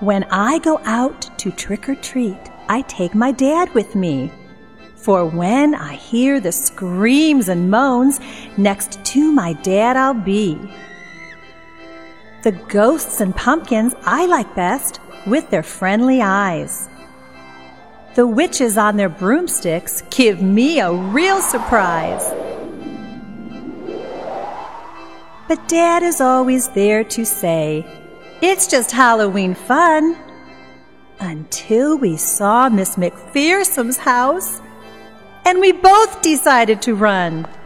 When I go out to trick or treat, I take my dad with me. For when I hear the screams and moans, next to my dad I'll be. The ghosts and pumpkins I like best with their friendly eyes. The witches on their broomsticks give me a real surprise. But Dad is always there to say, "It's just Halloween fun." Until we saw Miss McFearsome's house, and we both decided to run.